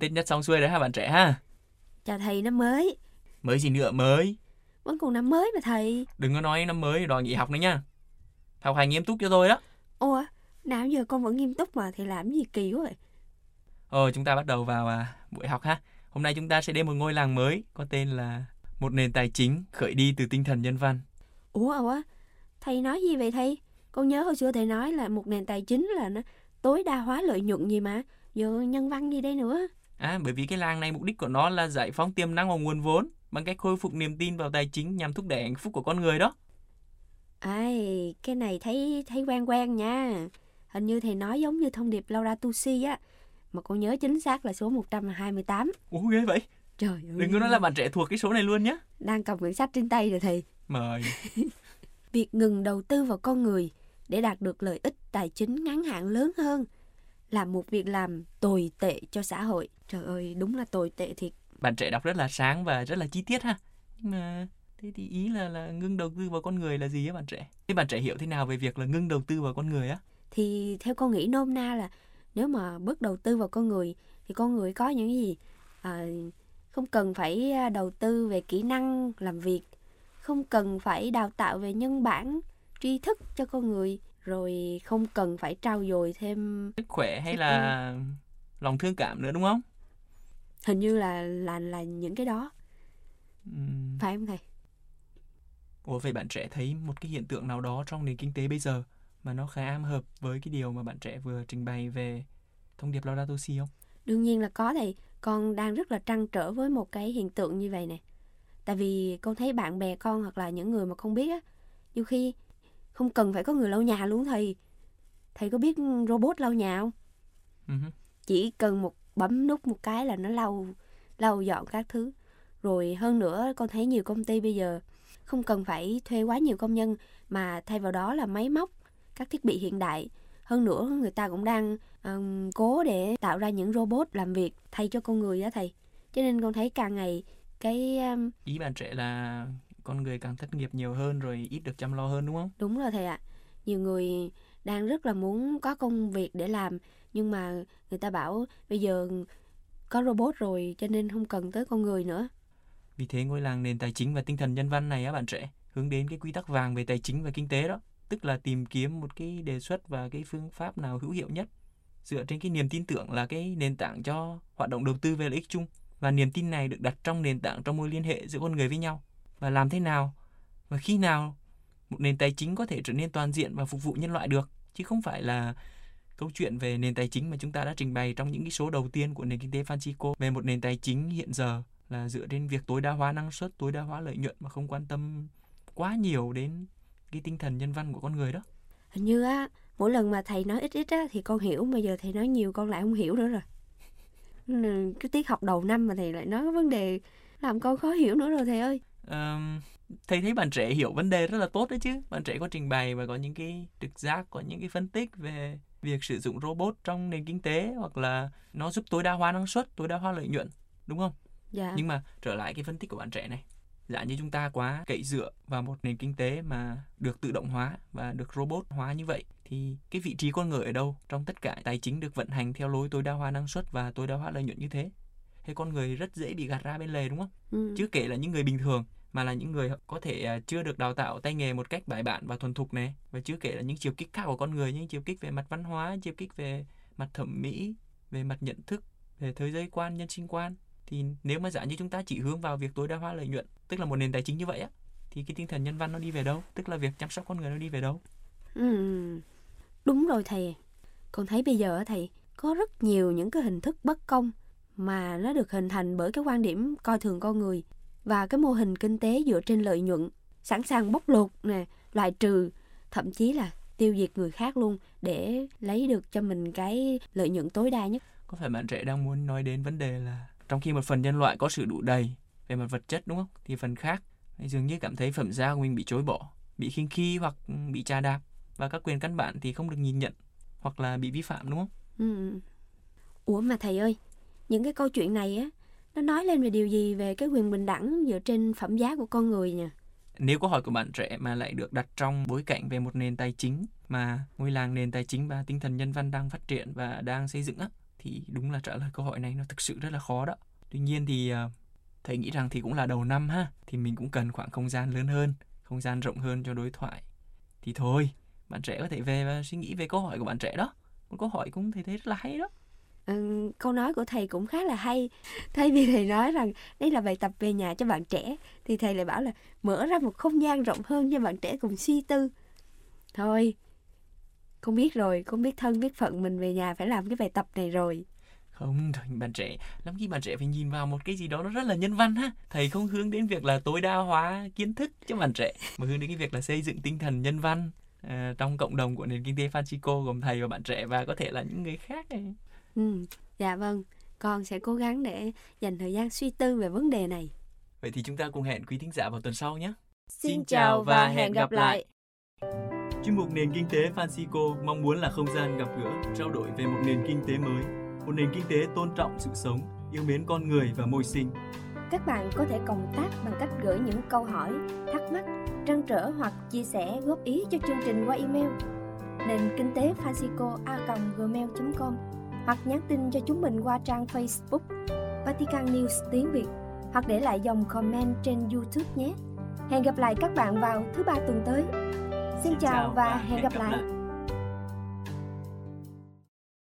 Tết nhất xong xuôi đấy ha bạn trẻ ha. Chào thầy năm mới. Mới gì nữa mới? Vẫn còn năm mới mà thầy. Đừng có nói năm mới đòi nghỉ học nữa nha. Học hành nghiêm túc cho tôi đó. Ủa, nào giờ con vẫn nghiêm túc mà thầy làm gì kỳ quá vậy? Chúng ta bắt đầu vào buổi học ha. Hôm nay chúng ta sẽ đến một ngôi làng mới có tên là một nền tài chính khởi đi từ tinh thần nhân văn. Ủa, thầy nói gì vậy thầy? Con nhớ hồi xưa thầy nói là một nền tài chính là nó tối đa hóa lợi nhuận gì mà. Giờ nhân văn đi đây nữa. Bởi vì cái làng này mục đích của nó là giải phóng tiềm năng và nguồn vốn bằng cách khôi phục niềm tin vào tài chính nhằm thúc đẩy hạnh phúc của con người đó. Cái này thấy quen nha. Hình như thầy nói giống như thông điệp Laudato Si á. Mà con nhớ chính xác là số 128. Ủa ghê vậy? Trời ơi. Đừng có nói là bạn trẻ thuộc cái số này luôn nhé. Đang cầm quyển sách trên tay rồi thầy. Mời. Việc ngừng đầu tư vào con người để đạt được lợi ích tài chính ngắn hạn lớn hơn là một việc làm tồi tệ cho xã hội. Trời ơi, đúng là tồi tệ thiệt. Bạn trẻ đọc rất là sáng và rất là chi tiết ha. Nhưng mà thế thì ý là ngưng đầu tư vào con người là gì á bạn trẻ? Thế bạn trẻ hiểu thế nào về việc là ngưng đầu tư vào con người á? Thì theo con nghĩ nôm na là nếu mà bớt đầu tư vào con người thì con người có những gì không cần phải đầu tư về kỹ năng làm việc, không cần phải đào tạo về nhân bản, tri thức cho con người, rồi không cần phải trau dồi thêm sức khỏe hay là lòng thương cảm nữa đúng không? Hình như là những cái đó. Phải không thầy? Ủa vậy bạn trẻ thấy một cái hiện tượng nào đó trong nền kinh tế bây giờ mà nó khá am hợp với cái điều mà bạn trẻ vừa trình bày về thông điệp Laudato Si không? Đương nhiên là có thầy. Con đang rất là trăn trở với một cái hiện tượng như vậy nè. Tại vì con thấy bạn bè con hoặc là những người mà con biết á, nhiều khi không cần phải có người lau nhà luôn thầy. Thầy có biết robot lau nhà không? Chỉ cần một bấm nút một cái là nó lau dọn các thứ. Rồi hơn nữa con thấy nhiều công ty bây giờ không cần phải thuê quá nhiều công nhân mà thay vào đó là máy móc, các thiết bị hiện đại. Hơn nữa người ta cũng đang cố để tạo ra những robot làm việc thay cho con người đó thầy. Cho nên con thấy càng ngày cái... Ý bạn trẻ là con người càng thất nghiệp nhiều hơn rồi ít được chăm lo hơn đúng không? Đúng rồi thầy ạ. Nhiều người đang rất là muốn có công việc để làm nhưng mà người ta bảo bây giờ có robot rồi cho nên không cần tới con người nữa. Vì thế ngôi làng nền tài chính và tinh thần nhân văn này á bạn trẻ hướng đến cái quy tắc vàng về tài chính và kinh tế đó. Tức là tìm kiếm một cái đề xuất và cái phương pháp nào hữu hiệu nhất dựa trên cái niềm tin tưởng là cái nền tảng cho hoạt động đầu tư về lợi ích chung. Và niềm tin này được đặt trong nền tảng trong mối liên hệ giữa con người với nhau. Và làm thế nào và khi nào một nền tài chính có thể trở nên toàn diện và phục vụ nhân loại được. Chứ không phải là câu chuyện về nền tài chính mà chúng ta đã trình bày trong những cái số đầu tiên của nền kinh tế Phanxicô về một nền tài chính hiện giờ là dựa trên việc tối đa hóa năng suất, tối đa hóa lợi nhuận mà không quan tâm quá nhiều đến cái tinh thần nhân văn của con người đó. Hình như á, mỗi lần mà thầy nói ít á thì con hiểu, bây giờ thầy nói nhiều con lại không hiểu nữa rồi. Cái tiết học đầu năm mà thầy lại nói cái vấn đề làm con khó hiểu nữa rồi thầy ơi. Thầy thấy bạn trẻ hiểu vấn đề rất là tốt đấy chứ. Bạn trẻ có trình bày và có những cái trực giác, có những cái phân tích về việc sử dụng robot trong nền kinh tế hoặc là nó giúp tối đa hóa năng suất, tối đa hóa lợi nhuận, đúng không? Dạ. Nhưng mà trở lại cái phân tích của bạn trẻ này, giả như chúng ta quá cậy dựa vào một nền kinh tế mà được tự động hóa và được robot hóa như vậy thì cái vị trí con người ở đâu trong tất cả tài chính được vận hành theo lối tối đa hóa năng suất và tối đa hóa lợi nhuận như thế? Thế con người rất dễ bị gạt ra bên lề đúng không? Chứ kể là những người bình thường mà là những người có thể chưa được đào tạo tay nghề một cách bài bản và thuần thục này, và chưa kể là những chiều kích khác của con người, những chiều kích về mặt văn hóa, chiều kích về mặt thẩm mỹ, về mặt nhận thức, về thế giới quan, nhân sinh quan. Thì nếu mà giả như chúng ta chỉ hướng vào việc tối đa hóa lợi nhuận, tức là một nền tài chính như vậy á, thì cái tinh thần nhân văn nó đi về đâu? Tức là việc chăm sóc con người nó đi về đâu? Đúng rồi thầy. Con thấy bây giờ thầy có rất nhiều những cái hình thức bất công mà nó được hình thành bởi cái quan điểm coi thường con người và cái mô hình kinh tế dựa trên lợi nhuận, sẵn sàng bóc lột nè, loại trừ, thậm chí là tiêu diệt người khác luôn để lấy được cho mình cái lợi nhuận tối đa nhất. Có phải bạn trẻ đang muốn nói đến vấn đề là trong khi một phần nhân loại có sự đủ đầy về mặt vật chất đúng không, thì phần khác dường như cảm thấy phẩm giá của mình bị chối bỏ, bị khinh khi hoặc bị chà đạp, và các quyền căn bản thì không được nhìn nhận hoặc là bị vi phạm đúng không? Ủa mà thầy ơi, những cái câu chuyện này á, nó nói lên về điều gì về cái quyền bình đẳng dựa trên phẩm giá của con người nhỉ? Nếu câu hỏi của bạn trẻ mà lại được đặt trong bối cảnh về một nền tài chính mà ngôi làng nền tài chính và tinh thần nhân văn đang phát triển và đang xây dựng á, thì đúng là trả lời câu hỏi này nó thực sự rất là khó đó. Tuy nhiên thì thầy nghĩ rằng thì cũng là đầu năm ha, thì mình cũng cần khoảng không gian lớn hơn, không gian rộng hơn cho đối thoại. Thì thôi, bạn trẻ có thể về và suy nghĩ về câu hỏi của bạn trẻ đó. Một câu hỏi cũng thầy thấy rất là hay đó. Câu nói của thầy cũng khá là hay. Thay vì thầy nói rằng đây là bài tập về nhà cho bạn trẻ, thì thầy lại bảo là mở ra một không gian rộng hơn cho bạn trẻ cùng suy tư. Thôi, không biết rồi, không biết thân biết phận, mình về nhà phải làm cái bài tập này rồi. Không, bạn trẻ, lắm khi bạn trẻ phải nhìn vào một cái gì đó nó rất là nhân văn ha. Thầy không hướng đến việc là tối đa hóa kiến thức cho bạn trẻ, mà hướng đến cái việc là xây dựng tinh thần nhân văn trong cộng đồng của nền kinh tế Phanxicô, gồm thầy và bạn trẻ và có thể là những người khác này. Dạ vâng, con sẽ cố gắng để dành thời gian suy tư về vấn đề này. Vậy thì chúng ta cùng hẹn quý thính giả vào tuần sau nhé. Xin chào và hẹn gặp lại. Chuyên mục Nền Kinh tế Phanxicô mong muốn là không gian gặp gỡ, trao đổi về một nền kinh tế mới, một nền kinh tế tôn trọng sự sống, yêu mến con người và môi sinh. Các bạn có thể cộng tác bằng cách gửi những câu hỏi, thắc mắc, trăn trở hoặc chia sẻ góp ý cho chương trình qua email nenkinhtephanxicô@gmail.com hoặc nhắn tin cho chúng mình qua trang Facebook Vatican News tiếng Việt hoặc để lại dòng comment trên YouTube nhé. Hẹn gặp lại các bạn vào thứ ba tuần tới. Xin chào và hẹn gặp lại.